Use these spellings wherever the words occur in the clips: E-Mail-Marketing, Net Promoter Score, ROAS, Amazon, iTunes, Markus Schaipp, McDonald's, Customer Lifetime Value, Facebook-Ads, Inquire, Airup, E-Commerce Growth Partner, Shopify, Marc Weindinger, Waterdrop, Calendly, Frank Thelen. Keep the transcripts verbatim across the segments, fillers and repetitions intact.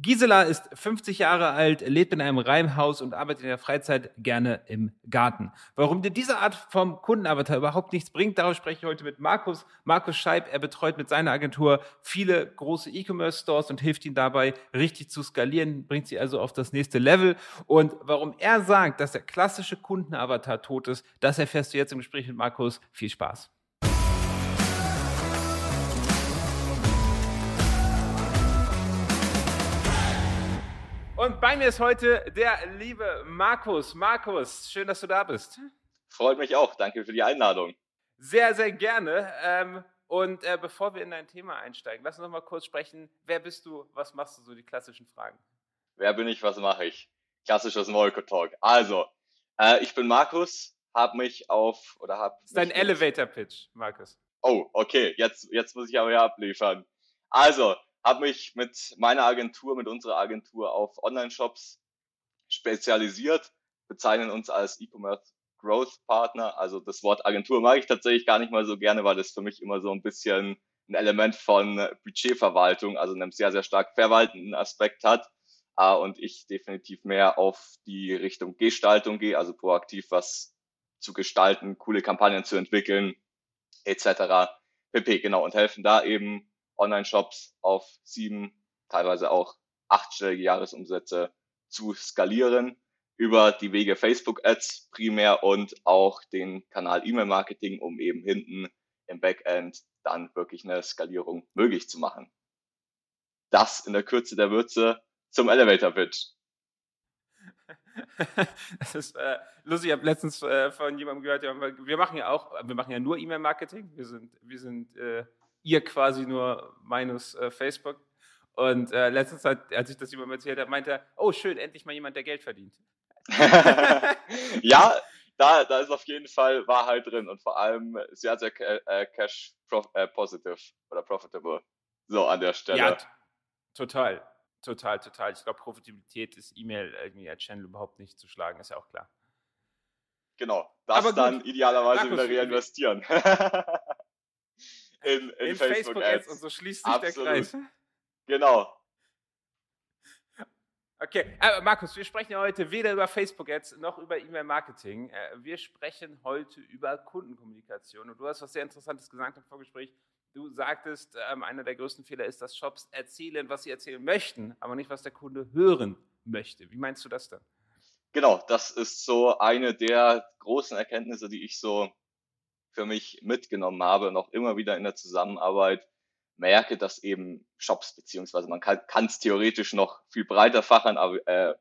Gisela ist fünfzig Jahre alt, lebt in einem Reihenhaus und arbeitet in der Freizeit gerne im Garten. Warum dir diese Art vom Kundenavatar überhaupt nichts bringt, darüber spreche ich heute mit Markus. Markus Schaipp, er betreut mit seiner Agentur viele große E-Commerce-Stores und hilft ihnen dabei, richtig zu skalieren, bringt sie also auf das nächste Level. Und warum er sagt, dass der klassische Kundenavatar tot ist, das erfährst du jetzt im Gespräch mit Markus. Viel Spaß. Und bei mir ist heute der liebe Markus. Markus, schön, dass du da bist. Freut mich auch. Danke für die Einladung. Sehr, sehr gerne. Und bevor wir in dein Thema einsteigen, lass uns noch mal kurz sprechen. Wer bist du? Was machst du? So die klassischen Fragen. Wer bin ich? Was mache ich? Klassischer Smalltalk. Also, ich bin Markus, habe mich auf... oder habe. Das ist dein Elevator-Pitch, Markus. Oh, okay. Jetzt, jetzt muss ich aber ja abliefern. Also... habe mich mit meiner Agentur, mit unserer Agentur auf Online-Shops spezialisiert, bezeichnen uns als E-Commerce Growth Partner. Also das Wort Agentur mag ich tatsächlich gar nicht mal so gerne, weil das für mich immer so ein bisschen ein Element von Budgetverwaltung, also einem sehr, sehr stark verwaltenden Aspekt hat. Und ich definitiv mehr auf die Richtung Gestaltung gehe, also proaktiv was zu gestalten, coole Kampagnen zu entwickeln, et cetera pp. Genau, und helfen da eben Online-Shops auf sieben, teilweise auch achtstellige Jahresumsätze zu skalieren über die Wege Facebook-Ads primär und auch den Kanal E-Mail-Marketing, um eben hinten im Backend dann wirklich eine Skalierung möglich zu machen. Das in der Kürze der Würze zum Elevator-Pitch. Das ist äh, lustig, ich habe letztens äh, von jemandem gehört, ja, wir machen ja auch, wir machen ja nur E-Mail-Marketing, wir sind, wir sind äh, ihr quasi nur minus äh, Facebook. Und äh, letztens, hat, als ich das jemandem erzählt habe, meinte er, oh schön, endlich mal jemand, der Geld verdient. Ja, da, da ist auf jeden Fall Wahrheit drin und vor allem sehr, sehr äh, cash prof, äh, positive oder profitable. So an der Stelle. Ja, t- total, total, total. Ich glaube, Profitabilität ist E-Mail irgendwie als Channel überhaupt nicht zu schlagen, ist ja auch klar. Genau, das gut, dann idealerweise Markus, wieder reinvestieren. In, in, in Facebook-Ads Facebook und so schließt sich Absolut. Der Kreis. Genau. Okay, aber Markus, wir sprechen ja heute weder über Facebook-Ads noch über E-Mail-Marketing. Wir sprechen heute über Kundenkommunikation. Und du hast was sehr Interessantes gesagt im Vorgespräch. Du sagtest, ähm, einer der größten Fehler ist, dass Shops erzählen, was sie erzählen möchten, aber nicht, was der Kunde hören möchte. Wie meinst du das dann? Genau, das ist so eine der großen Erkenntnisse, die ich so für mich mitgenommen habe und auch immer wieder in der Zusammenarbeit merke, dass eben Shops, beziehungsweise man kann es theoretisch noch viel breiter fachern, aber, äh,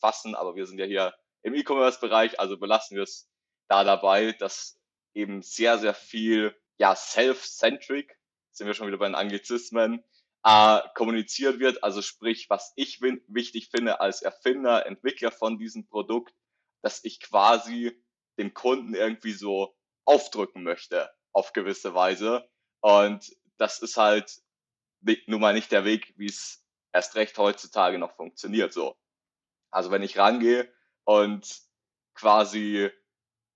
fassen, aber wir sind ja hier im E-Commerce-Bereich, also belassen wir es da dabei, dass eben sehr, sehr viel ja self-centric, sind wir schon wieder bei den Anglizismen, äh, kommuniziert wird, also sprich, was ich win- wichtig finde als Erfinder, Entwickler von diesem Produkt, dass ich quasi dem Kunden irgendwie so aufdrücken möchte, auf gewisse Weise. Und das ist halt nun mal nicht der Weg, wie es erst recht heutzutage noch funktioniert. So. Also wenn ich rangehe und quasi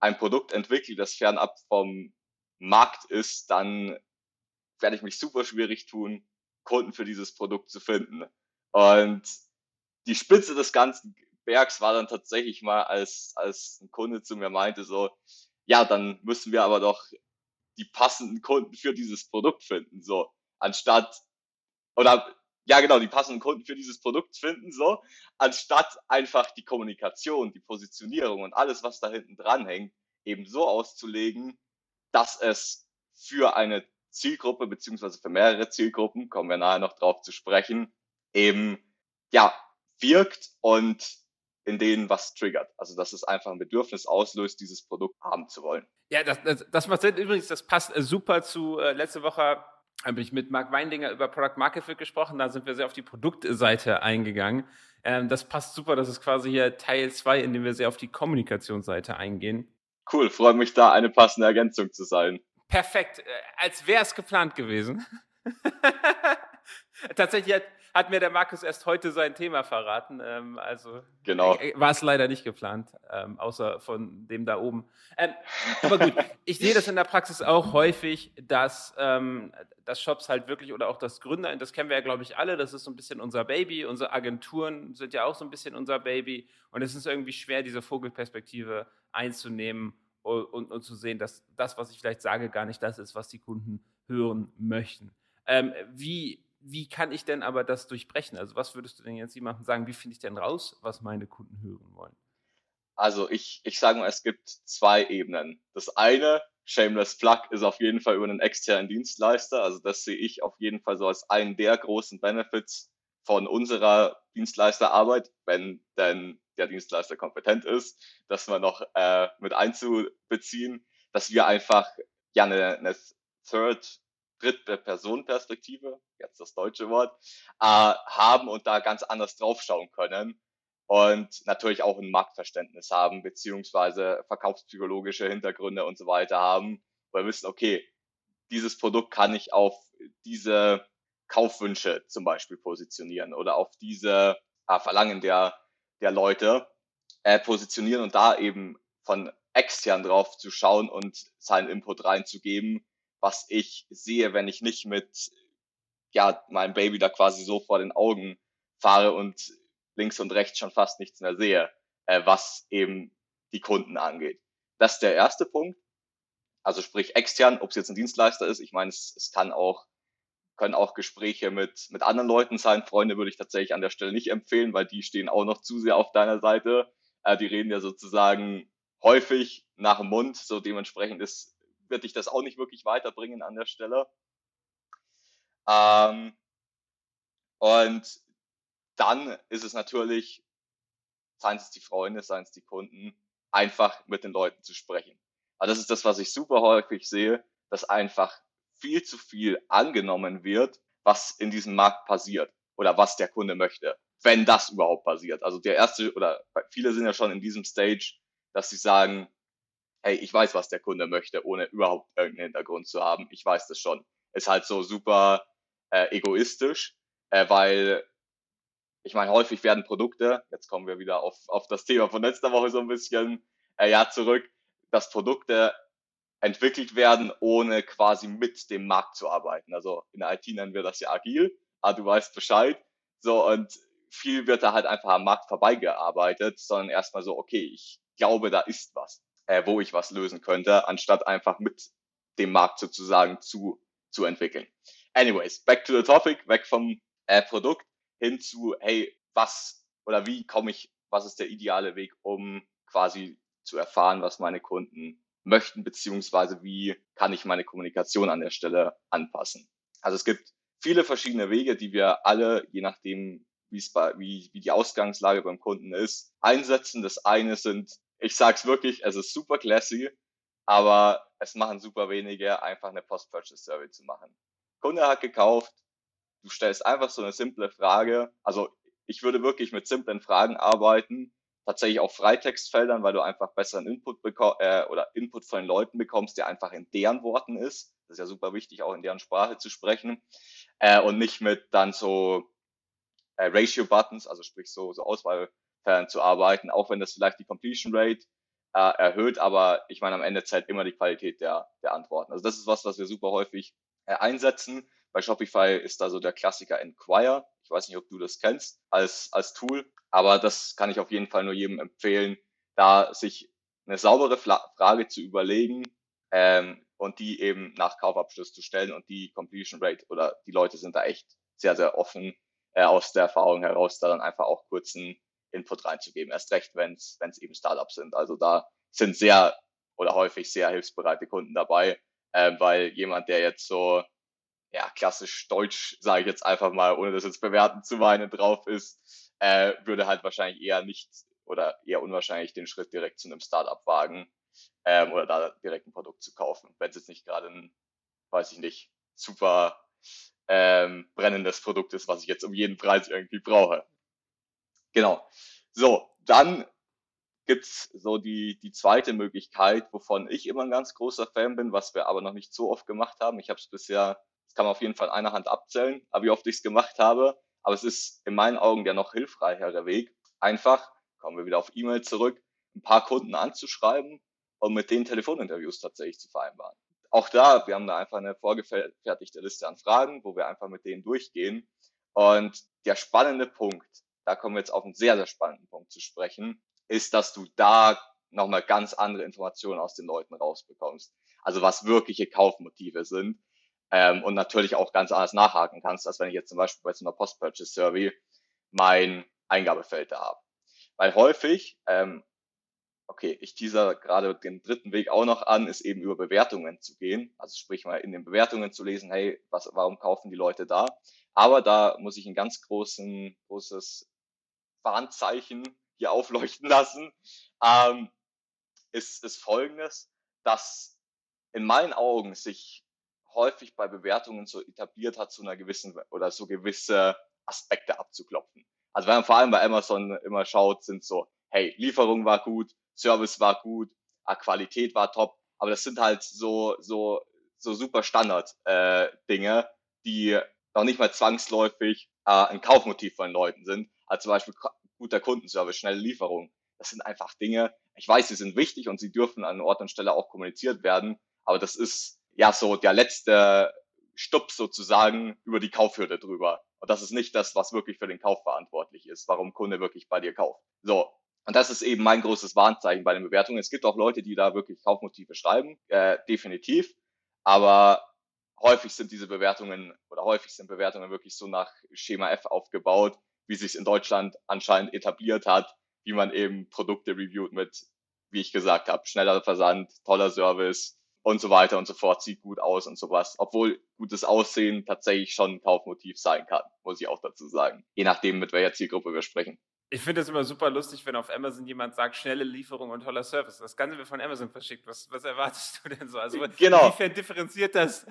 ein Produkt entwickle, das fernab vom Markt ist, dann werde ich mich super schwierig tun, Kunden für dieses Produkt zu finden. Und die Spitze des ganzen Bergs war dann tatsächlich mal, als, als ein Kunde zu mir meinte, so, ja, dann müssen wir aber doch die passenden Kunden für dieses Produkt finden, so, anstatt, oder, ja genau, die passenden Kunden für dieses Produkt finden, so, anstatt einfach die Kommunikation, die Positionierung und alles, was da hinten dran hängt, eben so auszulegen, dass es für eine Zielgruppe, beziehungsweise für mehrere Zielgruppen, kommen wir nachher noch drauf zu sprechen, eben, ja, wirkt und in denen was triggert. Also, dass es einfach ein Bedürfnis auslöst, dieses Produkt haben zu wollen. Ja, das, das, das macht Sinn. Übrigens, das passt super zu äh, letzte Woche habe ich mit Marc Weindinger über Product Market Fit gesprochen. Da sind wir sehr auf die Produktseite eingegangen. Ähm, das passt super. Das ist quasi hier Teil zwei, in dem wir sehr auf die Kommunikationsseite eingehen. Cool, freut mich da, eine passende Ergänzung zu sein. Perfekt, äh, als wäre es geplant gewesen. Tatsächlich hat hat mir der Markus erst heute sein Thema verraten. Ähm, also genau. War es leider nicht geplant, ähm, außer von dem da oben. Ähm, aber gut, ich sehe das in der Praxis auch häufig, dass, ähm, dass Shops halt wirklich oder auch das Gründer, das kennen wir ja, glaube ich, alle, das ist so ein bisschen unser Baby. Unsere Agenturen sind ja auch so ein bisschen unser Baby. Und es ist irgendwie schwer, diese Vogelperspektive einzunehmen und, und, und zu sehen, dass das, was ich vielleicht sage, gar nicht das ist, was die Kunden hören möchten. Ähm, wie, wie kann ich denn aber das durchbrechen? Also was würdest du denn jetzt jemandem sagen, wie finde ich denn raus, was meine Kunden hören wollen? Also ich, ich sage mal, es gibt zwei Ebenen. Das eine, Shameless Plug, ist auf jeden Fall über einen externen Dienstleister. Also das sehe ich auf jeden Fall so als einen der großen Benefits von unserer Dienstleisterarbeit, wenn denn der Dienstleister kompetent ist, dass wir noch äh, mit einzubeziehen, dass wir einfach ja eine, eine Third- dritte Personenperspektive, jetzt das deutsche Wort, äh, haben und da ganz anders draufschauen können und natürlich auch ein Marktverständnis haben, beziehungsweise verkaufspsychologische Hintergründe und so weiter haben, weil wir wissen, okay, dieses Produkt kann ich auf diese Kaufwünsche zum Beispiel positionieren oder auf diese äh, Verlangen der, der Leute äh, positionieren und da eben von extern drauf zu schauen und seinen Input reinzugeben, was ich sehe, wenn ich nicht mit ja meinem Baby da quasi so vor den Augen fahre und links und rechts schon fast nichts mehr sehe, äh, was eben die Kunden angeht. Das ist der erste Punkt. Also sprich extern, ob es jetzt ein Dienstleister ist. Ich meine, es, es kann auch können auch Gespräche mit mit anderen Leuten sein. Freunde würde ich tatsächlich an der Stelle nicht empfehlen, weil die stehen auch noch zu sehr auf deiner Seite. Äh, die reden ja sozusagen häufig nach dem Mund, so dementsprechend ist wird dich das auch nicht wirklich weiterbringen an der Stelle. Ähm, und dann ist es natürlich, seien es die Freunde, seien es die Kunden, einfach mit den Leuten zu sprechen. Also das ist das, was ich super häufig sehe, dass einfach viel zu viel angenommen wird, was in diesem Markt passiert oder was der Kunde möchte, wenn das überhaupt passiert. Also der erste, oder viele sind ja schon in diesem Stage, dass sie sagen, hey, ich weiß, was der Kunde möchte, ohne überhaupt irgendeinen Hintergrund zu haben. Ich weiß das schon. Ist halt so super äh, egoistisch, äh, weil ich meine, häufig werden Produkte, jetzt kommen wir wieder auf auf das Thema von letzter Woche so ein bisschen äh, ja zurück, dass Produkte entwickelt werden, ohne quasi mit dem Markt zu arbeiten. Also in der I T nennen wir das ja agil, aber du weißt Bescheid. So, und viel wird da halt einfach am Markt vorbeigearbeitet, sondern erstmal so, okay, ich glaube, da ist was, wo ich was lösen könnte, anstatt einfach mit dem Markt sozusagen zu zu entwickeln. Anyways, back to the topic, weg vom äh, Produkt hin zu, hey, was oder wie komme ich, was ist der ideale Weg, um quasi zu erfahren, was meine Kunden möchten, beziehungsweise wie kann ich meine Kommunikation an der Stelle anpassen. Also es gibt viele verschiedene Wege, die wir alle, je nachdem, wie's bei, wie, wie die Ausgangslage beim Kunden ist, einsetzen. Das eine sind, ich sag's wirklich, es ist super classy, aber es machen super wenige, einfach eine Post-Purchase-Survey zu machen. Kunde hat gekauft, du stellst einfach so eine simple Frage. Also ich würde wirklich mit simplen Fragen arbeiten, tatsächlich auch Freitextfeldern, weil du einfach besseren Input bekommst äh, oder Input von den Leuten bekommst, der einfach in deren Worten ist. Das ist ja super wichtig, auch in deren Sprache zu sprechen äh, und nicht mit dann so äh, Ratio-Buttons, also sprich so so Auswahl zu arbeiten, auch wenn das vielleicht die Completion Rate äh, erhöht, aber ich meine, am Ende zählt immer die Qualität der der Antworten. Also das ist was, was wir super häufig äh, einsetzen. Bei Shopify ist da so der Klassiker Inquire. Ich weiß nicht, ob du das kennst als als Tool, aber das kann ich auf jeden Fall nur jedem empfehlen, da sich eine saubere Fla- Frage zu überlegen ähm, und die eben nach Kaufabschluss zu stellen, und die Completion Rate oder die Leute sind da echt sehr, sehr offen äh, aus der Erfahrung heraus, da dann einfach auch kurzen Input reinzugeben, erst recht, wenn es eben Startups sind. Also da sind sehr oder häufig sehr hilfsbereite Kunden dabei, äh, weil jemand, der jetzt so ja klassisch deutsch, sage ich jetzt einfach mal, ohne das jetzt bewerten zu meinen, drauf ist, äh, würde halt wahrscheinlich eher nicht oder eher unwahrscheinlich den Schritt direkt zu einem Startup wagen äh, oder da direkt ein Produkt zu kaufen, wenn es jetzt nicht gerade ein, weiß ich nicht, super ähm, brennendes Produkt ist, was ich jetzt um jeden Preis irgendwie brauche. Genau. So, dann gibt's so die die zweite Möglichkeit, wovon ich immer ein ganz großer Fan bin, was wir aber noch nicht so oft gemacht haben. Ich habe es bisher, das kann man auf jeden Fall in einer Hand abzählen, aber wie oft ich es gemacht habe, Aber es ist in meinen Augen der noch hilfreichere Weg, einfach, kommen wir wieder auf E-Mail zurück, ein paar Kunden anzuschreiben und mit denen Telefoninterviews tatsächlich zu vereinbaren. Auch da, wir haben da einfach eine vorgefertigte Liste an Fragen, wo wir einfach mit denen durchgehen. Und der spannende Punkt, da kommen wir jetzt auf einen sehr, sehr spannenden Punkt zu sprechen, ist, dass du da nochmal ganz andere Informationen aus den Leuten rausbekommst. Also was wirkliche Kaufmotive sind. Ähm, und natürlich auch ganz anders nachhaken kannst, als wenn ich jetzt zum Beispiel bei so einer Post-Purchase-Survey mein Eingabefeld da habe. Weil häufig, ähm, okay, ich teaser gerade den dritten Weg auch noch an, ist eben über Bewertungen zu gehen. Also sprich mal in den Bewertungen zu lesen, hey, was, warum kaufen die Leute da? Aber da muss ich ein ganz großen, großes Warnzeichen hier aufleuchten lassen, ähm, ist, ist folgendes, dass in meinen Augen sich häufig bei Bewertungen so etabliert hat, zu einer gewissen oder so gewisse Aspekte abzuklopfen. Also wenn man vor allem bei Amazon immer schaut, sind so, hey, Lieferung war gut, Service war gut, Qualität war top, aber das sind halt so so so super Standard äh, Dinge, die noch nicht mal zwangsläufig äh, ein Kaufmotiv von Leuten sind. Also zum Beispiel guter Kundenservice, schnelle Lieferung. Das sind einfach Dinge. Ich weiß, sie sind wichtig und sie dürfen an Ort und Stelle auch kommuniziert werden, aber das ist ja so der letzte Stups sozusagen über die Kaufhürde drüber. Und das ist nicht das, was wirklich für den Kauf verantwortlich ist, warum Kunde wirklich bei dir kauft. So, und das ist eben mein großes Warnzeichen bei den Bewertungen. Es gibt auch Leute, die da wirklich Kaufmotive schreiben, äh, definitiv, aber häufig sind diese Bewertungen oder häufig sind Bewertungen wirklich so nach Schema F aufgebaut, wie sich es in Deutschland anscheinend etabliert hat, wie man eben Produkte reviewt mit, wie ich gesagt habe, schneller Versand, toller Service, und so weiter und so fort, sieht gut aus und sowas. Obwohl gutes Aussehen tatsächlich schon ein Kaufmotiv sein kann, muss ich auch dazu sagen. Je nachdem, mit welcher Zielgruppe wir sprechen. Ich finde es immer super lustig, wenn auf Amazon jemand sagt, schnelle Lieferung und toller Service. Das Ganze wird von Amazon verschickt. Was, was erwartest du denn so? Also genau. Inwiefern differenziert das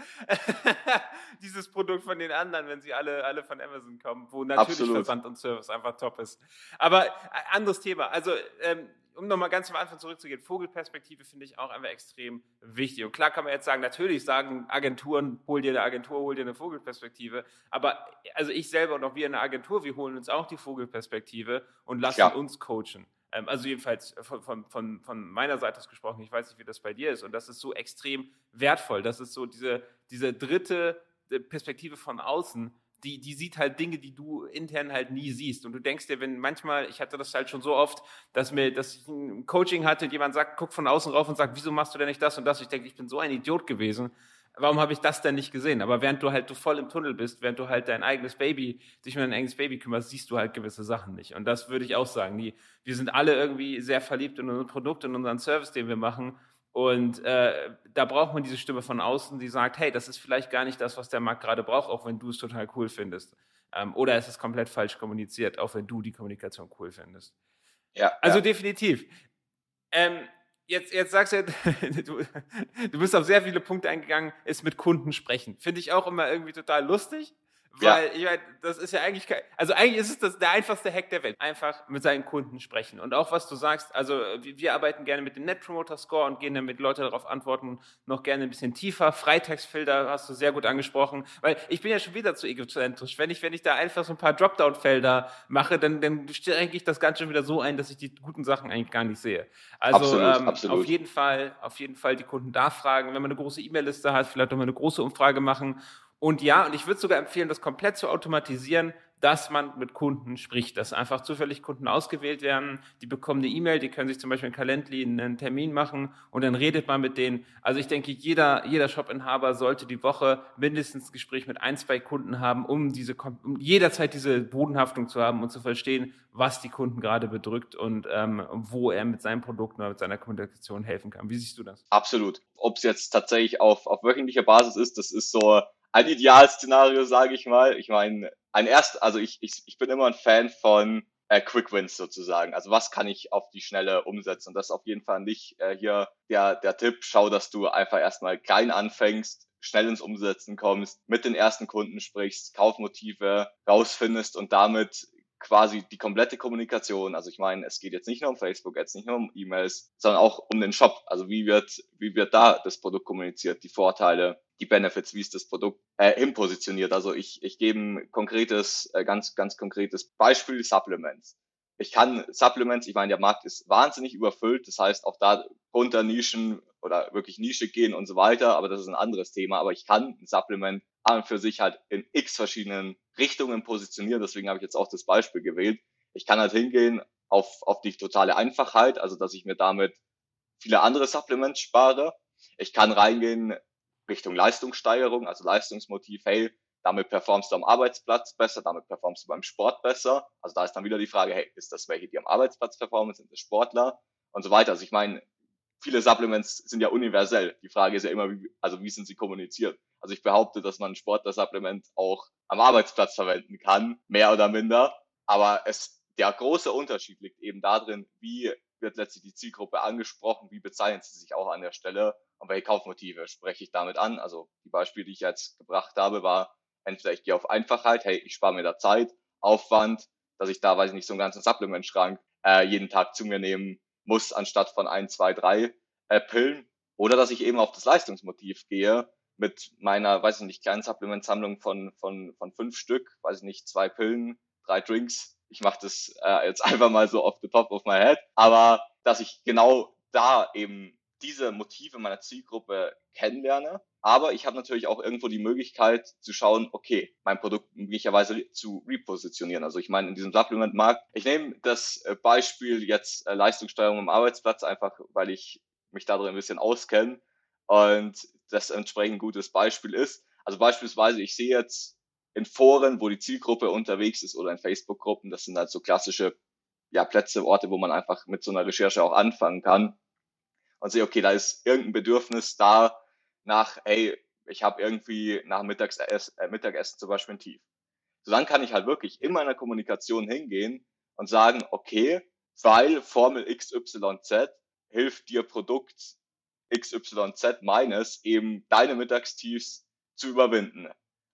dieses Produkt von den anderen, wenn sie alle, alle von Amazon kommen, wo natürlich Absolut. Versand und Service einfach top ist. Aber anderes Thema. Also, ähm, um nochmal ganz am Anfang zurückzugehen, Vogelperspektive finde ich auch einfach extrem wichtig. Und klar kann man jetzt sagen, natürlich sagen Agenturen, hol dir eine Agentur, hol dir eine Vogelperspektive. Aber also ich selber und auch wir in der Agentur, wir holen uns auch die Vogelperspektive und lassen ja. uns coachen. Also jedenfalls von, von, von, von meiner Seite gesprochen, ich weiß nicht, wie das bei dir ist. Und das ist so extrem wertvoll. Das ist so diese, diese dritte Perspektive von außen, Die, die sieht halt Dinge, die du intern halt nie siehst. Und du denkst dir, wenn manchmal, ich hatte das halt schon so oft, dass mir, dass ich ein Coaching hatte und jemand sagt, guck von außen rauf und sagt, wieso machst du denn nicht das und das? Ich denke, ich bin so ein Idiot gewesen. Warum habe ich das denn nicht gesehen? Aber während du halt du voll im Tunnel bist, während du halt dein eigenes Baby, dich um dein eigenes Baby kümmerst, siehst du halt gewisse Sachen nicht. Und das würde ich auch sagen. Die, wir sind alle irgendwie sehr verliebt in unser Produkt, in unseren Service, den wir machen. Und äh, da braucht man diese Stimme von außen, die sagt, hey, das ist vielleicht gar nicht das, was der Markt gerade braucht, auch wenn du es total cool findest. Ähm, oder es ist komplett falsch kommuniziert, auch wenn du die Kommunikation cool findest. Ja. Also ja. definitiv. Ähm, jetzt, jetzt sagst du, du, du bist auf sehr viele Punkte eingegangen, ist mit Kunden sprechen. Finde ich auch immer irgendwie total lustig. Weil, ja. ich meine, das ist ja eigentlich, kein, also eigentlich ist es das, der einfachste Hack der Welt. Einfach mit seinen Kunden sprechen. Und auch was du sagst, also wir, wir arbeiten gerne mit dem Net Promoter Score und gehen damit Leute darauf antworten, noch gerne ein bisschen tiefer. Freitagsfilter hast du sehr gut angesprochen, weil ich bin ja schon wieder zu egozentrisch. Wenn ich, wenn ich da einfach so ein paar Dropdown-Felder mache, dann, dann strecke ich das Ganze schon wieder so ein, dass ich die guten Sachen eigentlich gar nicht sehe. Also absolut, ähm, absolut. Auf jeden Fall, auf jeden Fall die Kunden da fragen. Wenn man eine große E-Mail-Liste hat, vielleicht nochmal eine große Umfrage machen. Und ja, und ich würde sogar empfehlen, das komplett zu automatisieren, dass man mit Kunden spricht, dass einfach zufällig Kunden ausgewählt werden, die bekommen eine E-Mail, die können sich zum Beispiel in Calendly einen Termin machen und dann redet man mit denen. Also ich denke, jeder, jeder Shop-Inhaber sollte die Woche mindestens ein Gespräch mit ein, zwei Kunden haben, um diese, um jederzeit diese Bodenhaftung zu haben und zu verstehen, was die Kunden gerade bedrückt und ähm, wo er mit seinem Produkt oder mit seiner Kommunikation helfen kann. Wie siehst du das? Absolut. Ob es jetzt tatsächlich auf, auf wöchentlicher Basis ist, das ist so ein Idealszenario, sage ich mal. Ich meine, ein erst, also ich, ich, ich bin immer ein Fan von äh, Quick Wins sozusagen. Also was kann ich auf die Schnelle umsetzen? Und das ist auf jeden Fall nicht äh, hier der, der Tipp. Schau, dass du einfach erstmal klein anfängst, schnell ins Umsetzen kommst, mit den ersten Kunden sprichst, Kaufmotive rausfindest und damit quasi die komplette Kommunikation. Also ich meine, es geht jetzt nicht nur um Facebook, jetzt nicht nur um E-Mails, sondern auch um den Shop. Also wie wird, wie wird da das Produkt kommuniziert, die Vorteile, die Benefits, wie es das Produkt äh, hin positioniert. Also ich ich gebe ein konkretes, äh, ganz ganz konkretes Beispiel, Supplements. Ich kann Supplements, ich meine, der Markt ist wahnsinnig überfüllt, das heißt auch da runter Nischen oder wirklich Nische gehen und so weiter, aber das ist ein anderes Thema, aber ich kann ein Supplement an und für sich halt in x verschiedenen Richtungen positionieren, deswegen habe ich jetzt auch das Beispiel gewählt. Ich kann halt hingehen auf auf die totale Einfachheit, also dass ich mir damit viele andere Supplements spare. Ich kann reingehen Richtung Leistungssteigerung, also Leistungsmotiv, hey, damit performst du am Arbeitsplatz besser, damit performst du beim Sport besser. Also da ist dann wieder die Frage, hey, ist das welche, die am Arbeitsplatz performen, sind das Sportler und so weiter. Also ich meine, viele Supplements sind ja universell. Die Frage ist ja immer, wie, also wie sind sie kommuniziert? Also ich behaupte, dass man ein Sportler-Supplement auch am Arbeitsplatz verwenden kann, mehr oder minder. Aber es, der große Unterschied liegt eben darin, wie wird letztlich die Zielgruppe angesprochen, wie bezeichnen sie sich auch an der Stelle und welche Kaufmotive spreche ich damit an. Also die Beispiele, die ich jetzt gebracht habe, war, entweder ich gehe auf Einfachheit, hey, ich spare mir da Zeit, Aufwand, dass ich da, weiß ich nicht, so einen ganzen Supplement-Schrank äh, jeden Tag zu mir nehmen muss, anstatt von ein, zwei, drei äh, Pillen. Oder dass ich eben auf das Leistungsmotiv gehe mit meiner, weiß ich nicht, kleinen Supplementsammlung von von von fünf Stück, weiß ich nicht, zwei Pillen, drei Drinks. Ich mache das äh, jetzt einfach mal so off the top of my head. Aber dass ich genau da eben diese Motive meiner Zielgruppe kennenlerne. Aber ich habe natürlich auch irgendwo die Möglichkeit zu schauen, okay, mein Produkt möglicherweise zu repositionieren. Also ich meine, in diesem Supplement-Markt, ich nehme das Beispiel jetzt äh, Leistungssteuerung am Arbeitsplatz, einfach weil ich mich darin ein bisschen auskenne und das entsprechend ein gutes Beispiel ist. Also beispielsweise, ich sehe jetzt in Foren, wo die Zielgruppe unterwegs ist oder in Facebook-Gruppen, das sind halt so klassische ja, Plätze, Orte, wo man einfach mit so einer Recherche auch anfangen kann. Und sehe, okay, da ist irgendein Bedürfnis da nach, hey, ich habe irgendwie nach Mittagessen, äh, Mittagessen zum Beispiel ein Tief. So, dann kann ich halt wirklich in meiner Kommunikation hingehen und sagen, okay, weil Formel X Y Z hilft dir Produkt X Y Z meines eben deine Mittagstiefs zu überwinden.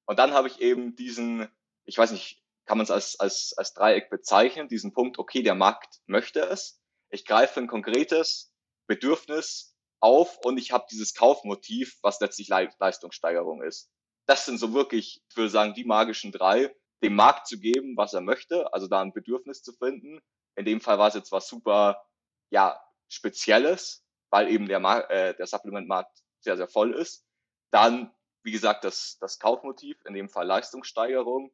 Und dann habe ich eben diesen, ich weiß nicht, kann man es als, als, als Dreieck bezeichnen, diesen Punkt, okay, der Markt möchte es. Ich greife ein konkretes Bedürfnis auf und ich habe dieses Kaufmotiv, was letztlich Le- Leistungssteigerung ist. Das sind so wirklich, ich würde sagen, die magischen drei, dem Markt zu geben, was er möchte, also da ein Bedürfnis zu finden. In dem Fall war es jetzt was super, ja, Spezielles, weil eben der, Mar- äh, der Supplementmarkt sehr, sehr voll ist. Dann, wie gesagt, das, das Kaufmotiv, in dem Fall Leistungssteigerung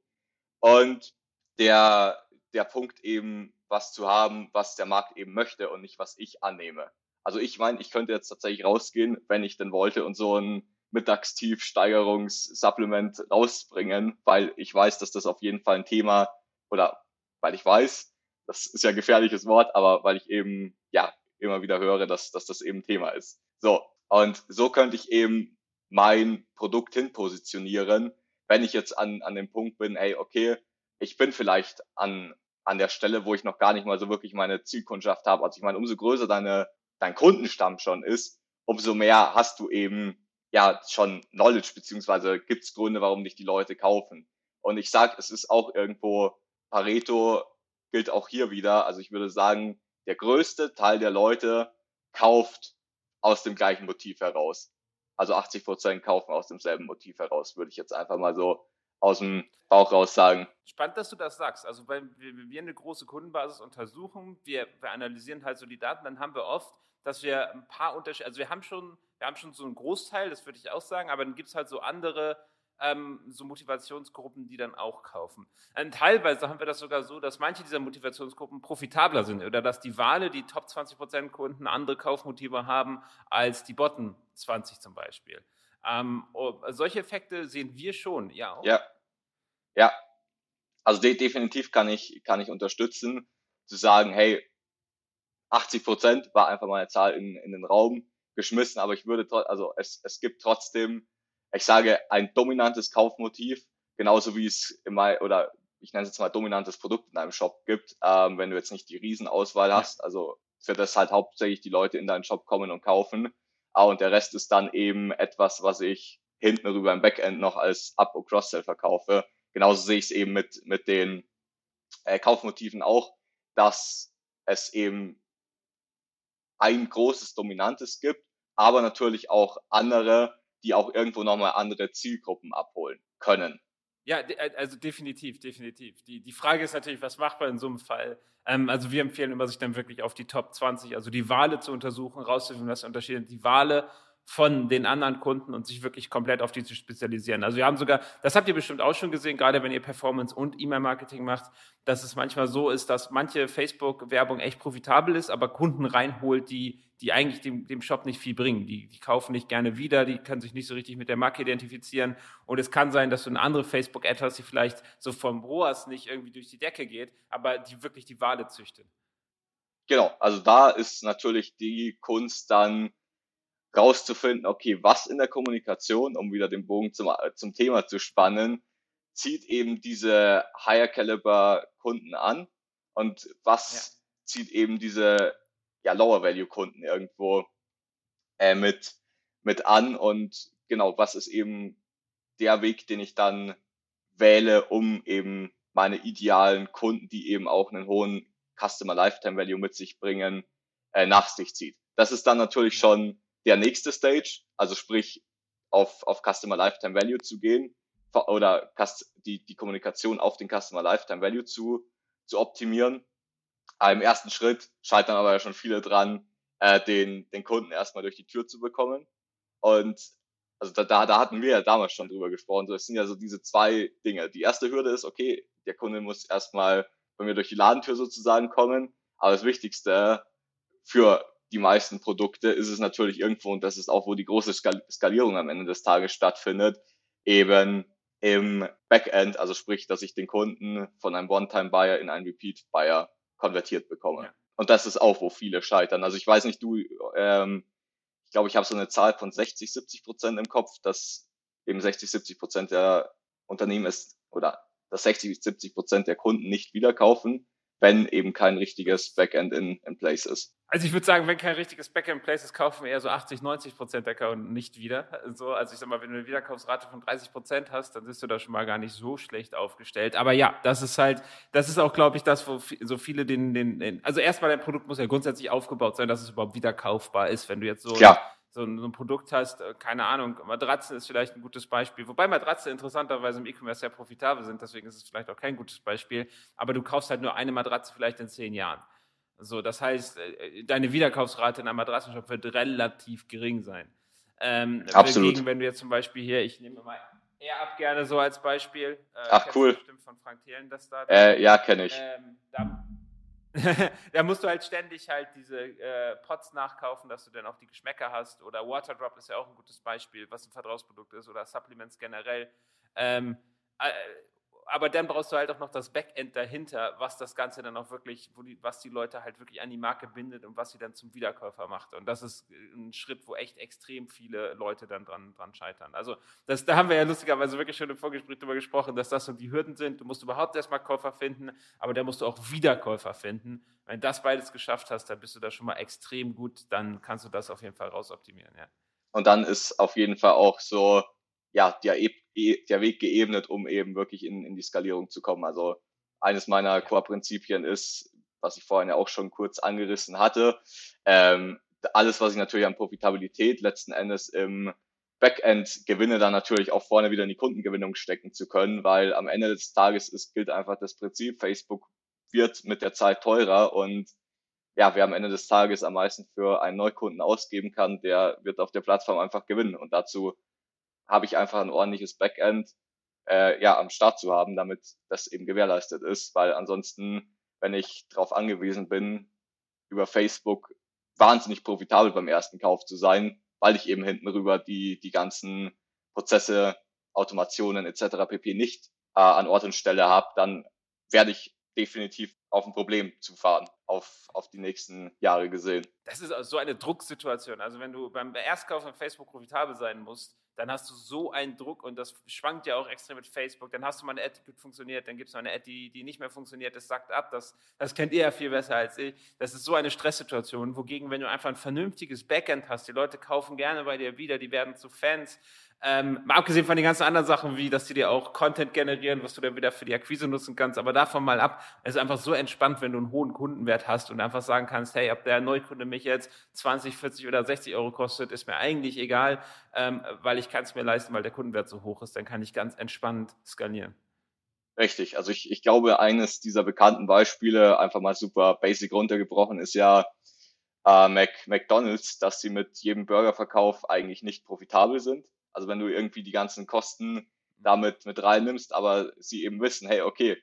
und der, der Punkt eben, was zu haben, was der Markt eben möchte und nicht, was ich annehme. Also ich meine, ich könnte jetzt tatsächlich rausgehen, wenn ich denn wollte, und so ein Mittagstief-Steigerungs-Supplement rausbringen, weil ich weiß, dass das auf jeden Fall ein Thema, oder weil ich weiß, das ist ja ein gefährliches Wort, aber weil ich eben, ja, immer wieder höre, dass, dass das eben Thema ist. So, und so könnte ich eben mein Produkt hin positionieren, wenn ich jetzt an, an dem Punkt bin, hey, okay, ich bin vielleicht an, an der Stelle, wo ich noch gar nicht mal so wirklich meine Zielkundschaft habe. Also ich meine, umso größer deine dein Kundenstamm schon ist, umso mehr hast du eben ja schon Knowledge, beziehungsweise gibt es Gründe, warum nicht die Leute kaufen. Und ich sage, es ist auch irgendwo, Pareto gilt auch hier wieder, also ich würde sagen, der größte Teil der Leute kauft aus dem gleichen Motiv heraus. Also achtzig Prozent kaufen aus demselben Motiv heraus, würde ich jetzt einfach mal so aus dem Bauch raus sagen. Spannend, dass du das sagst. Also wenn wir eine große Kundenbasis untersuchen, wir, wir analysieren halt so die Daten, dann haben wir oft, dass wir ein paar Unterschiede, also wir haben schon, wir haben schon so einen Großteil, das würde ich auch sagen, aber dann gibt es halt so andere, ähm, so Motivationsgruppen, die dann auch kaufen. Und teilweise haben wir das sogar so, dass manche dieser Motivationsgruppen profitabler sind oder dass die Wale, die Top zwanzig Prozent Kunden, andere Kaufmotive haben als die Bottom zwanzig zum Beispiel. Ähm, solche Effekte sehen wir schon, ja. Auch. Ja, ja. Also de- definitiv kann ich, kann ich unterstützen, zu sagen, hey, achtzig Prozent war einfach mal eine Zahl in, in den Raum geschmissen, aber ich würde, tro- also es, es gibt trotzdem, ich sage, ein dominantes Kaufmotiv, genauso wie es in mein, oder ich nenne es jetzt mal dominantes Produkt in einem Shop gibt, ähm, wenn du jetzt nicht die Riesenauswahl hast, ja. Also für das halt hauptsächlich die Leute in deinen Shop kommen und kaufen. Ah, und der Rest ist dann eben etwas, was ich hinten rüber im Backend noch als Up- und Cross-Sell verkaufe. Genauso sehe ich es eben mit mit den äh, Kaufmotiven auch, dass es eben ein großes Dominantes gibt, aber natürlich auch andere, die auch irgendwo nochmal andere Zielgruppen abholen können. Ja, also definitiv, definitiv. Die, die Frage ist natürlich, was macht man in so einem Fall? Ähm, also wir empfehlen immer, sich dann wirklich auf die Top zwanzig, also die Wale zu untersuchen, rauszufinden, was unterscheidet die Wale von den anderen Kunden und sich wirklich komplett auf die zu spezialisieren. Also wir haben sogar, das habt ihr bestimmt auch schon gesehen, gerade wenn ihr Performance und E-Mail-Marketing macht, dass es manchmal so ist, dass manche Facebook-Werbung echt profitabel ist, aber Kunden reinholt, die, die eigentlich dem, dem Shop nicht viel bringen. Die, die kaufen nicht gerne wieder, die können sich nicht so richtig mit der Marke identifizieren. Und es kann sein, dass du eine andere Facebook-Ad hast, die vielleicht so vom R O A S nicht irgendwie durch die Decke geht, aber die wirklich die Wale züchtet. Genau, also da ist natürlich die Kunst dann, rauszufinden, okay, was in der Kommunikation, um wieder den Bogen zum, zum Thema zu spannen, zieht eben diese Higher-Caliber-Kunden an und was ja. zieht eben diese ja, Lower-Value-Kunden irgendwo äh, mit, mit an und genau, was ist eben der Weg, den ich dann wähle, um eben meine idealen Kunden, die eben auch einen hohen Customer-Lifetime-Value mit sich bringen, äh, nach sich zieht. Das ist dann natürlich schon der nächste Stage, also sprich auf, auf Customer Lifetime Value zu gehen oder die, die Kommunikation auf den Customer Lifetime Value zu, zu optimieren. Aber im ersten Schritt scheitern aber ja schon viele dran, äh, den, den Kunden erstmal durch die Tür zu bekommen. Und also da, da, da hatten wir ja damals schon drüber gesprochen. So, es sind ja so diese zwei Dinge. Die erste Hürde ist, okay, der Kunde muss erstmal bei mir durch die Ladentür sozusagen kommen. Aber das Wichtigste für die meisten Produkte ist es natürlich irgendwo, und das ist auch, wo die große Skalierung am Ende des Tages stattfindet, eben im Backend, also sprich, dass ich den Kunden von einem One-Time-Buyer in einen Repeat-Buyer konvertiert bekomme. Ja. Und das ist auch, wo viele scheitern. Also ich weiß nicht, du, ähm, ich glaube, ich habe so eine Zahl von sechzig, siebzig Prozent im Kopf, dass eben sechzig, siebzig Prozent der Unternehmen ist, oder dass sechzig, siebzig Prozent der Kunden nicht wieder kaufen, wenn eben kein richtiges Backend in, in place ist. Also ich würde sagen, wenn kein richtiges Backend in place ist, kaufen wir eher so achtzig, neunzig Prozent der Kunden nicht wieder. So, also ich sag mal, wenn du eine Wiederkaufsrate von dreißig Prozent hast, dann bist du da schon mal gar nicht so schlecht aufgestellt. Aber ja, das ist halt, das ist auch, glaube ich, das, wo so viele den, den, den also erstmal dein Produkt muss ja grundsätzlich aufgebaut sein, dass es überhaupt wiederkaufbar ist, wenn du jetzt so... Klar. So ein, so ein Produkt hast, keine Ahnung, Matratzen ist vielleicht ein gutes Beispiel, wobei Matratzen interessanterweise im E-Commerce sehr profitabel sind, deswegen ist es vielleicht auch kein gutes Beispiel, aber du kaufst halt nur eine Matratze vielleicht in zehn Jahren. So, das heißt, deine Wiederkaufsrate in einem Matratzenshop wird relativ gering sein. Ähm, Absolut. Dagegen, wenn du jetzt zum Beispiel hier, ich nehme mal Airup gerne so als Beispiel. Äh, Ach cool. Bestimmt von Frank Thelen das da. Äh, ja, kenne ich. Ähm, da, da musst du halt ständig halt diese äh, Pots nachkaufen, dass du dann auch die Geschmäcker hast. Oder Waterdrop ist ja auch ein gutes Beispiel, was ein Vertrauensprodukt ist. Oder Supplements generell. Ähm, äh, aber dann brauchst du halt auch noch das Backend dahinter, was das Ganze dann auch wirklich, wo die, was die Leute halt wirklich an die Marke bindet und was sie dann zum Wiederkäufer macht. Und das ist ein Schritt, wo echt extrem viele Leute dann dran, dran scheitern. Also das, da haben wir ja lustigerweise wirklich schon im Vorgespräch drüber gesprochen, dass das so die Hürden sind. Du musst überhaupt erstmal Käufer finden, aber dann musst du auch Wiederkäufer finden. Wenn du das beides geschafft hast, dann bist du da schon mal extrem gut, dann kannst du das auf jeden Fall rausoptimieren. Ja. Und dann ist auf jeden Fall auch so, ja, der, e- der Weg geebnet, um eben wirklich in, in die Skalierung zu kommen. Also eines meiner Core-Prinzipien ist, was ich vorhin ja auch schon kurz angerissen hatte, ähm, alles, was ich natürlich an Profitabilität letzten Endes im Backend gewinne, dann natürlich auch vorne wieder in die Kundengewinnung stecken zu können, weil am Ende des Tages ist, gilt einfach das Prinzip, Facebook wird mit der Zeit teurer und ja, wer am Ende des Tages am meisten für einen Neukunden ausgeben kann, der wird auf der Plattform einfach gewinnen und dazu habe ich einfach ein ordentliches Backend äh, ja, am Start zu haben, damit das eben gewährleistet ist, weil ansonsten, wenn ich darauf angewiesen bin, über Facebook wahnsinnig profitabel beim ersten Kauf zu sein, weil ich eben hinten rüber die die ganzen Prozesse, Automationen et cetera pp. Nicht äh, an Ort und Stelle habe, dann werde ich definitiv auf ein Problem zu fahren, auf, auf die nächsten Jahre gesehen. Das ist so eine Drucksituation. Also wenn du beim Erstkauf von Facebook profitabel sein musst, dann hast du so einen Druck und das schwankt ja auch extrem mit Facebook. Dann hast du mal eine Ad, die gut funktioniert, dann gibt es mal eine Ad, die, die nicht mehr funktioniert, das sackt ab. Das, das kennt ihr ja viel besser als ich. Das ist so eine Stresssituation, wogegen, wenn du einfach ein vernünftiges Backend hast, die Leute kaufen gerne bei dir wieder, die werden zu Fans, Ähm, mal abgesehen von den ganzen anderen Sachen, wie dass die dir auch Content generieren, was du dann wieder für die Akquise nutzen kannst, aber davon mal ab, es ist einfach so entspannt, wenn du einen hohen Kundenwert hast und einfach sagen kannst, hey, ob der Neukunde mich jetzt zwanzig, vierzig oder sechzig Euro kostet, ist mir eigentlich egal, ähm, weil ich kann es mir leisten, weil der Kundenwert so hoch ist, dann kann ich ganz entspannt skalieren. Richtig, also ich, ich glaube, eines dieser bekannten Beispiele, einfach mal super basic runtergebrochen, ist ja äh, Mac, McDonald's, dass sie mit jedem Burgerverkauf eigentlich nicht profitabel sind. Also wenn du irgendwie die ganzen Kosten damit mit reinnimmst, aber sie eben wissen, hey, okay,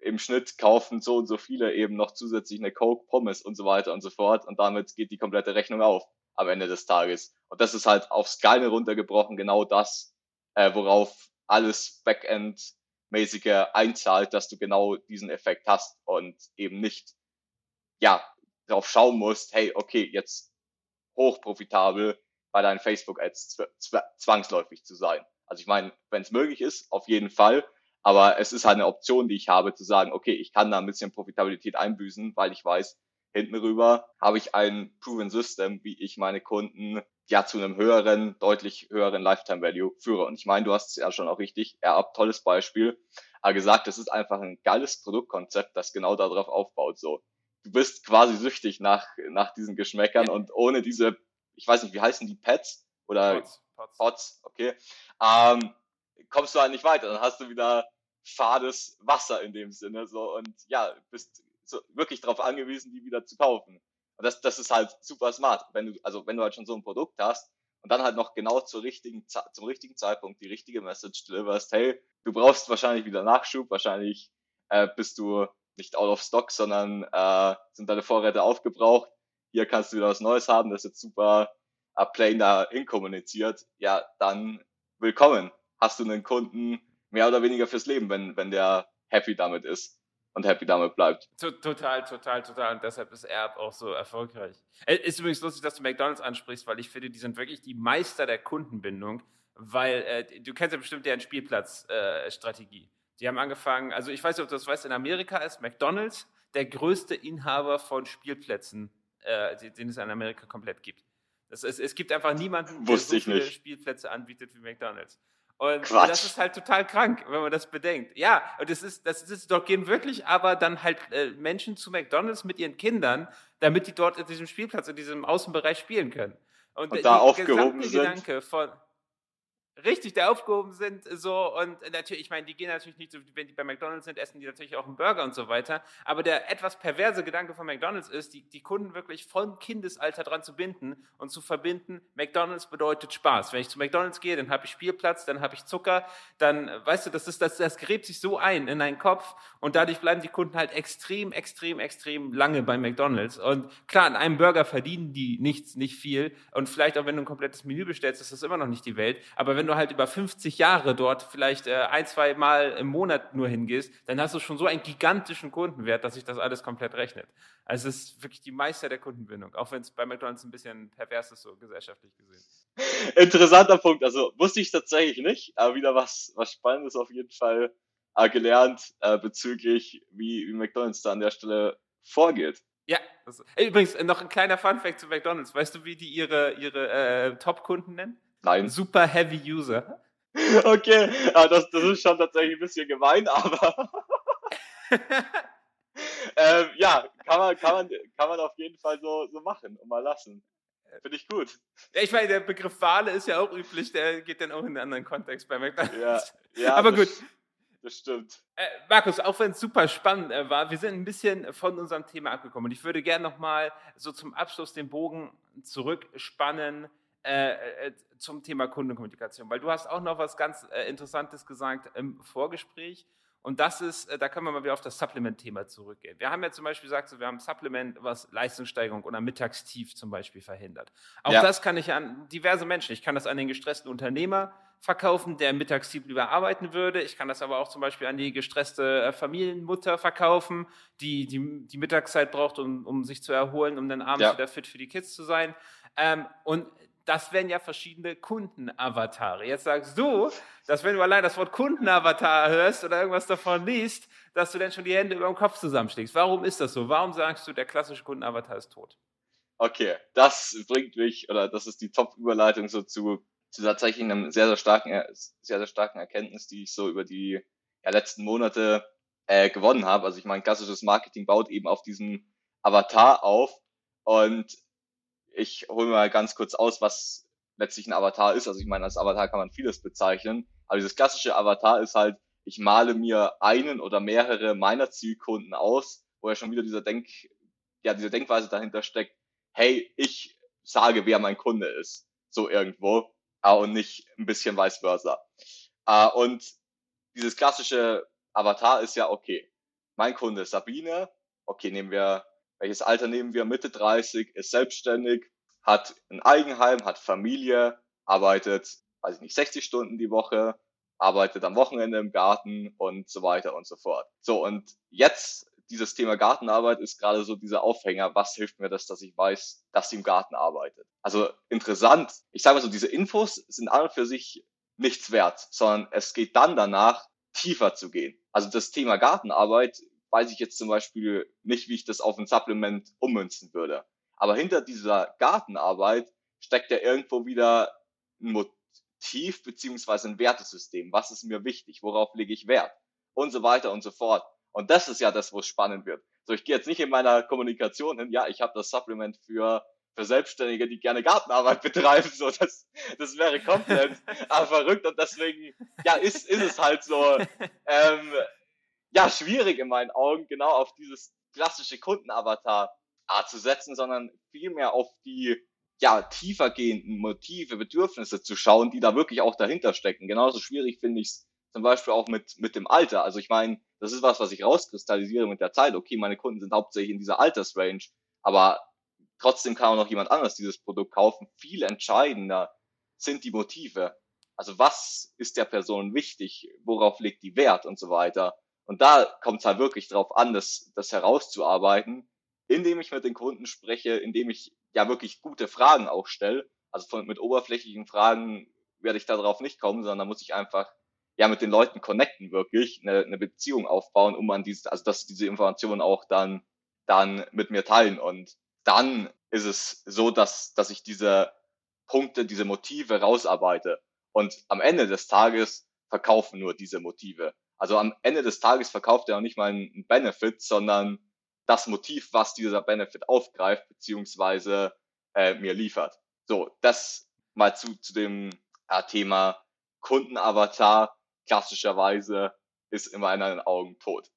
im Schnitt kaufen so und so viele eben noch zusätzlich eine Coke, Pommes und so weiter und so fort und damit geht die komplette Rechnung auf am Ende des Tages. Und das ist halt aufs Kleine runtergebrochen genau das, äh, worauf alles Backend-mäßige einzahlt, dass du genau diesen Effekt hast und eben nicht, ja, darauf schauen musst, hey, okay, jetzt hochprofitabel, bei deinen Facebook-Ads zwangsläufig zu sein. Also ich meine, wenn es möglich ist, auf jeden Fall, aber es ist halt eine Option, die ich habe, zu sagen, okay, ich kann da ein bisschen Profitabilität einbüßen, weil ich weiß, hinten rüber habe ich ein proven System, wie ich meine Kunden ja zu einem höheren, deutlich höheren Lifetime-Value führe. Und ich meine, du hast es ja schon auch richtig, er hat ein tolles Beispiel, aber gesagt, das ist einfach ein geiles Produktkonzept, das genau darauf aufbaut. So, du bist quasi süchtig nach nach diesen Geschmäckern ja. Und ohne diese ich weiß nicht, wie heißen die, Pads oder Pots, Pots. Pots okay, ähm, kommst du halt nicht weiter, dann hast du wieder fades Wasser in dem Sinne, so, und ja, bist so wirklich darauf angewiesen, die wieder zu kaufen. Und das, das ist halt super smart, wenn du, also wenn du halt schon so ein Produkt hast und dann halt noch genau zur richtigen, zum richtigen Zeitpunkt die richtige Message deliverst, hey, du brauchst wahrscheinlich wieder Nachschub, wahrscheinlich äh, bist du nicht out of stock, sondern äh, sind deine Vorräte aufgebraucht, hier kannst du wieder was Neues haben, das ist jetzt super uh, plain da inkommuniziert, ja, dann willkommen. Hast du einen Kunden mehr oder weniger fürs Leben, wenn wenn der happy damit ist und happy damit bleibt. Total, total, total. Und deshalb ist Erb auch so erfolgreich. Es ist übrigens lustig, dass du McDonald's ansprichst, weil ich finde, die sind wirklich die Meister der Kundenbindung, weil äh, du kennst ja bestimmt deren Spielplatzstrategie. Äh, die haben angefangen, also ich weiß nicht, ob du das weißt, in Amerika ist McDonald's der größte Inhaber von Spielplätzen, den es in Amerika komplett gibt. Das ist, es gibt einfach niemanden, der so viele nicht. Spielplätze anbietet wie McDonald's. Und Quatsch. Das ist halt total krank, wenn man das bedenkt. Ja, und das ist, das ist, dort gehen wirklich aber dann halt äh, Menschen zu McDonald's mit ihren Kindern, damit die dort in diesem Spielplatz, in diesem Außenbereich spielen können. Und, und da aufgehoben sind. Gedanke von Richtig, da aufgehoben sind, so, und natürlich, ich meine, die gehen natürlich nicht so, wenn die bei McDonald's sind, essen die natürlich auch einen Burger und so weiter, aber der etwas perverse Gedanke von McDonald's ist, die, die Kunden wirklich von Kindesalter dran zu binden und zu verbinden, McDonald's bedeutet Spaß. Wenn ich zu McDonald's gehe, dann habe ich Spielplatz, dann habe ich Zucker, dann, weißt du, das ist, das, das gräbt sich so ein in deinen Kopf und dadurch bleiben die Kunden halt extrem, extrem, extrem lange bei McDonald's und klar, an einem Burger verdienen die nichts, nicht viel und vielleicht auch, wenn du ein komplettes Menü bestellst, ist das immer noch nicht die Welt, aber wenn du halt über fünfzig Jahre dort vielleicht äh, ein, zwei Mal im Monat nur hingehst, dann hast du schon so einen gigantischen Kundenwert, dass sich das alles komplett rechnet. Also es ist wirklich die Meister der Kundenbindung, auch wenn es bei McDonald's ein bisschen pervers ist, so gesellschaftlich gesehen. Interessanter Punkt, also wusste ich tatsächlich nicht, aber wieder was, was Spannendes auf jeden Fall äh, gelernt äh, bezüglich, wie, wie McDonald's da an der Stelle vorgeht. Ja, das, übrigens noch ein kleiner Funfact zu McDonald's. Weißt du, wie die ihre, ihre äh, Top-Kunden nennen? Nein. Super Heavy User. Okay, das, das ist schon tatsächlich ein bisschen gemein, aber ähm, ja, kann man, kann, man, kann man auf jeden Fall so, so machen und mal lassen. Finde ich gut. Ja, ich meine, der Begriff Wale ist ja auch üblich, der geht dann auch in einen anderen Kontext bei McDonald's. Ja, ja, aber gut. Das stimmt. Äh, Markus, auch wenn es super spannend äh, war, wir sind ein bisschen von unserem Thema abgekommen. Und ich würde gerne nochmal so zum Abschluss den Bogen zurückspannen, Äh, äh, zum Thema Kundenkommunikation, weil du hast auch noch was ganz äh, Interessantes gesagt im Vorgespräch und das ist, äh, da können wir mal wieder auf das Supplement-Thema zurückgehen. Wir haben ja zum Beispiel gesagt, so, wir haben ein Supplement, was Leistungssteigerung oder Mittagstief zum Beispiel verhindert. Auch ja. Das kann ich an diverse Menschen, ich kann das an den gestressten Unternehmer verkaufen, der mittagstief lieber arbeiten würde. Ich kann das aber auch zum Beispiel an die gestresste Familienmutter verkaufen, die die, die Mittagszeit braucht, um, um sich zu erholen, um dann abends ja. wieder fit für die Kids zu sein. Ähm, und das wären ja verschiedene Kundenavatare. Jetzt sagst du, dass wenn du allein das Wort Kundenavatar hörst oder irgendwas davon liest, dass du dann schon die Hände über dem Kopf zusammenschlägst. Warum ist das so? Warum sagst du, der klassische Kundenavatar ist tot? Okay, das bringt mich, oder das ist die Top-Überleitung so zu zu tatsächlich einem sehr, sehr starken, sehr, sehr starken Erkenntnis, die ich so über die ja, letzten Monate äh, gewonnen habe. Also ich meine, klassisches Marketing baut eben auf diesem Avatar auf, und ich hole mal ganz kurz aus, was letztlich ein Avatar ist. Also ich meine, als Avatar kann man vieles bezeichnen, aber dieses klassische Avatar ist halt, ich male mir einen oder mehrere meiner Zielkunden aus, wo ja schon wieder dieser Denk, ja, diese Denkweise dahinter steckt, hey, ich sage, wer mein Kunde ist, so irgendwo, und nicht ein bisschen vice versa. Und dieses klassische Avatar ist ja, okay, mein Kunde ist Sabine, okay, nehmen wir, welches Alter nehmen wir, Mitte dreißig, ist selbstständig, hat ein Eigenheim, hat Familie, arbeitet, weiß ich nicht, sechzig Stunden die Woche, arbeitet am Wochenende im Garten und so weiter und so fort. So, und jetzt, dieses Thema Gartenarbeit ist gerade so dieser Aufhänger, was hilft mir das, dass ich weiß, dass sie im Garten arbeitet. Also interessant, ich sage mal so, diese Infos sind an und für sich nichts wert, sondern es geht dann danach, tiefer zu gehen. Also das Thema Gartenarbeit weiß ich jetzt zum Beispiel nicht, wie ich das auf ein Supplement ummünzen würde. Aber hinter dieser Gartenarbeit steckt ja irgendwo wieder ein Motiv beziehungsweise ein Wertesystem. Was ist mir wichtig? Worauf lege ich Wert? Und so weiter und so fort. Und das ist ja das, wo es spannend wird. So, ich gehe jetzt nicht in meiner Kommunikation hin, ja, ich habe das Supplement für für Selbstständige, die gerne Gartenarbeit betreiben. So, das das wäre komplett aber verrückt, und deswegen, ja, ist ist es halt so, ähm, ja, schwierig in meinen Augen, genau auf dieses klassische Kundenavatar zu setzen, sondern vielmehr auf die, ja, tiefergehenden Motive, Bedürfnisse zu schauen, die da wirklich auch dahinter stecken. Genauso schwierig finde ich es zum Beispiel auch mit mit dem Alter. Also ich meine, das ist was, was ich rauskristallisiere mit der Zeit. Okay, meine Kunden sind hauptsächlich in dieser Altersrange, aber trotzdem kann auch noch jemand anderes dieses Produkt kaufen. Viel entscheidender sind die Motive. Also was ist der Person wichtig? Worauf legt die Wert und so weiter? Und da kommt es halt wirklich drauf an, das, das herauszuarbeiten, indem ich mit den Kunden spreche, indem ich ja wirklich gute Fragen auch stelle. Also von, mit oberflächlichen Fragen werde ich darauf nicht kommen, sondern da muss ich einfach ja mit den Leuten connecten, wirklich eine, eine Beziehung aufbauen, um an dieses, also dass diese Informationen auch dann dann mit mir teilen. Und dann ist es so, dass dass ich diese Punkte, diese Motive rausarbeite, und am Ende des Tages verkaufen nur diese Motive. Also am Ende des Tages verkauft er auch nicht mal einen Benefit, sondern das Motiv, was dieser Benefit aufgreift beziehungsweise äh, mir liefert. So, das mal zu zu dem äh, Thema Kundenavatar. Klassischerweise ist in meinen Augen tot.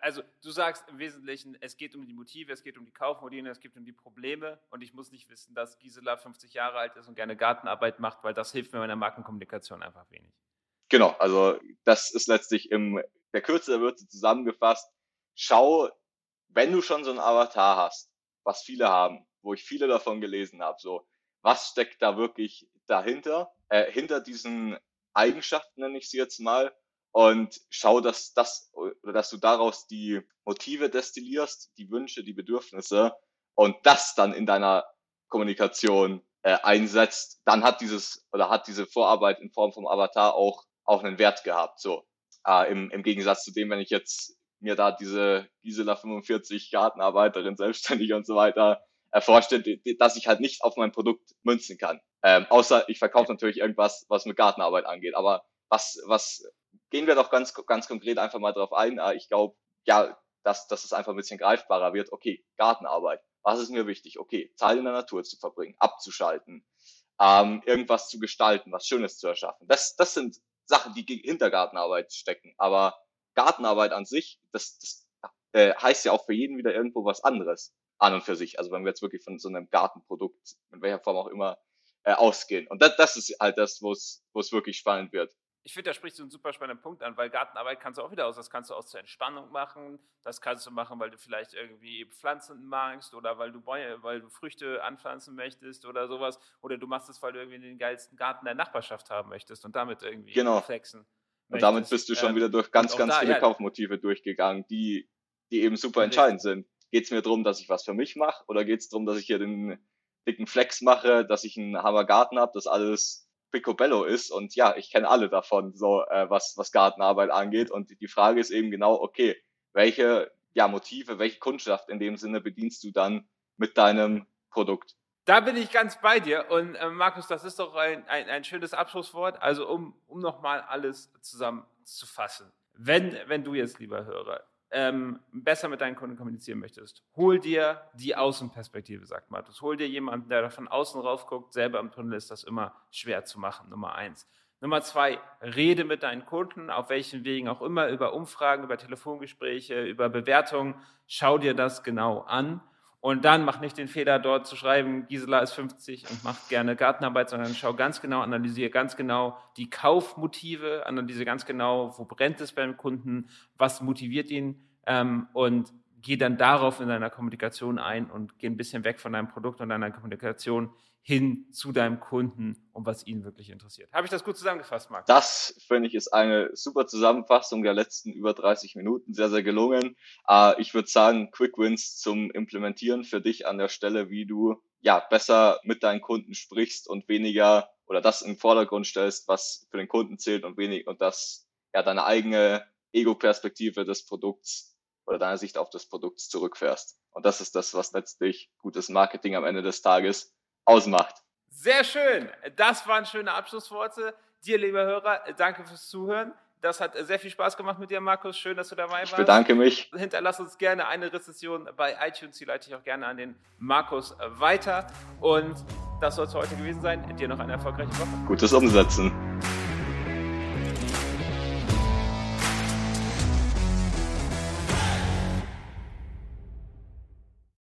Also du sagst im Wesentlichen, es geht um die Motive, es geht um die Kaufmodelle, es geht um die Probleme, und ich muss nicht wissen, dass Gisela fünfzig Jahre alt ist und gerne Gartenarbeit macht, weil das hilft mir in der Markenkommunikation einfach wenig. Genau, also das ist letztlich im der Kürze der Würze zusammengefasst. Schau, wenn du schon so einen Avatar hast, was viele haben, wo ich viele davon gelesen habe, so, was steckt da wirklich dahinter, äh, hinter diesen Eigenschaften, nenne ich sie jetzt mal, und schau, dass das oder dass du daraus die Motive destillierst, die Wünsche, die Bedürfnisse, und das dann in deiner Kommunikation äh, einsetzt. Dann hat dieses oder hat diese Vorarbeit in Form vom Avatar auch auch einen Wert gehabt. So äh, im im Gegensatz zu dem, wenn ich jetzt mir da diese Gisela fünfundvierzig Gartenarbeiterin, selbstständig und so weiter vorstelle, dass ich halt nicht auf mein Produkt münzen kann. Ähm, außer ich verkaufe natürlich irgendwas, was mit Gartenarbeit angeht. Aber was, was gehen wir doch ganz, ganz konkret einfach mal drauf ein. Ich glaube, ja, dass, dass es einfach ein bisschen greifbarer wird. Okay, Gartenarbeit. Was ist mir wichtig? Okay, Zeit in der Natur zu verbringen, abzuschalten, ähm, irgendwas zu gestalten, was Schönes zu erschaffen. Das, das sind Sachen, die hinter Gartenarbeit stecken. Aber Gartenarbeit an sich, das, das äh, heißt ja auch für jeden wieder irgendwo was anderes an und für sich. Also wenn wir jetzt wirklich von so einem Gartenprodukt, in welcher Form auch immer, ausgehen. Und das, das ist halt das, wo es wirklich spannend wird. Ich finde, da sprichst du einen super spannenden Punkt an, weil Gartenarbeit kannst du auch wieder aus. Das kannst du aus zur Entspannung machen, das kannst du machen, weil du vielleicht irgendwie Pflanzen magst oder weil du, Bäume, weil du Früchte anpflanzen möchtest oder sowas. Oder du machst es, weil du irgendwie den geilsten Garten der Nachbarschaft haben möchtest und damit irgendwie genau. flexen möchtest. Und damit bist du schon ähm, wieder durch ganz, ganz da, viele ja. Kaufmotive durchgegangen, die, die eben super Richtig. entscheidend sind. Geht es mir darum, dass ich was für mich mache, oder geht es darum, dass ich hier den dicken Flex mache, dass ich einen Hammergarten habe, dass alles picobello ist, und ja, ich kenne alle davon, so äh, was was Gartenarbeit angeht, und die Frage ist eben genau, okay, welche ja Motive, welche Kundschaft in dem Sinne bedienst du dann mit deinem Produkt? Da bin ich ganz bei dir. Und äh, Markus, das ist doch ein, ein, ein schönes Abschlusswort. Also um, um nochmal alles zusammenzufassen. Wenn, wenn du jetzt, lieber Hörer, ähm, besser mit deinen Kunden kommunizieren möchtest, hol dir die Außenperspektive, sagt Markus. Hol dir jemanden, der da von außen rauf guckt. Selber im Tunnel ist das immer schwer zu machen, Nummer eins. Nummer zwei, rede mit deinen Kunden, auf welchen Wegen auch immer, über Umfragen, über Telefongespräche, über Bewertungen. Schau dir das genau an. Und dann mach nicht den Fehler, dort zu schreiben, Gisela ist fünfzig und macht gerne Gartenarbeit, sondern schau ganz genau, analysiere ganz genau die Kaufmotive, analysiere ganz genau, wo brennt es beim Kunden, was motiviert ihn, ähm, und geh dann darauf in deiner Kommunikation ein und geh ein bisschen weg von deinem Produkt und deiner Kommunikation hin zu deinem Kunden und was ihn wirklich interessiert. Habe ich das gut zusammengefasst, Marc? Das, finde ich, ist eine super Zusammenfassung der letzten über dreißig Minuten. Sehr, sehr gelungen. Äh, ich würde sagen, Quick Wins zum Implementieren für dich an der Stelle, wie du ja besser mit deinen Kunden sprichst und weniger oder das im Vordergrund stellst, was für den Kunden zählt und wenig und das ja deine eigene Ego-Perspektive des Produkts oder deine Sicht auf das Produkt zurückfährst. Und das ist das, was letztlich gutes Marketing am Ende des Tages ausmacht. Sehr schön. Das waren schöne Abschlussworte. Dir, lieber Hörer, danke fürs Zuhören. Das hat sehr viel Spaß gemacht mit dir, Markus. Schön, dass du dabei warst. Ich bedanke mich. Hinterlass uns gerne eine Rezension bei iTunes. Die leite ich auch gerne an den Markus weiter. Und das soll es heute gewesen sein. Dir noch eine erfolgreiche Woche. Gutes Umsetzen.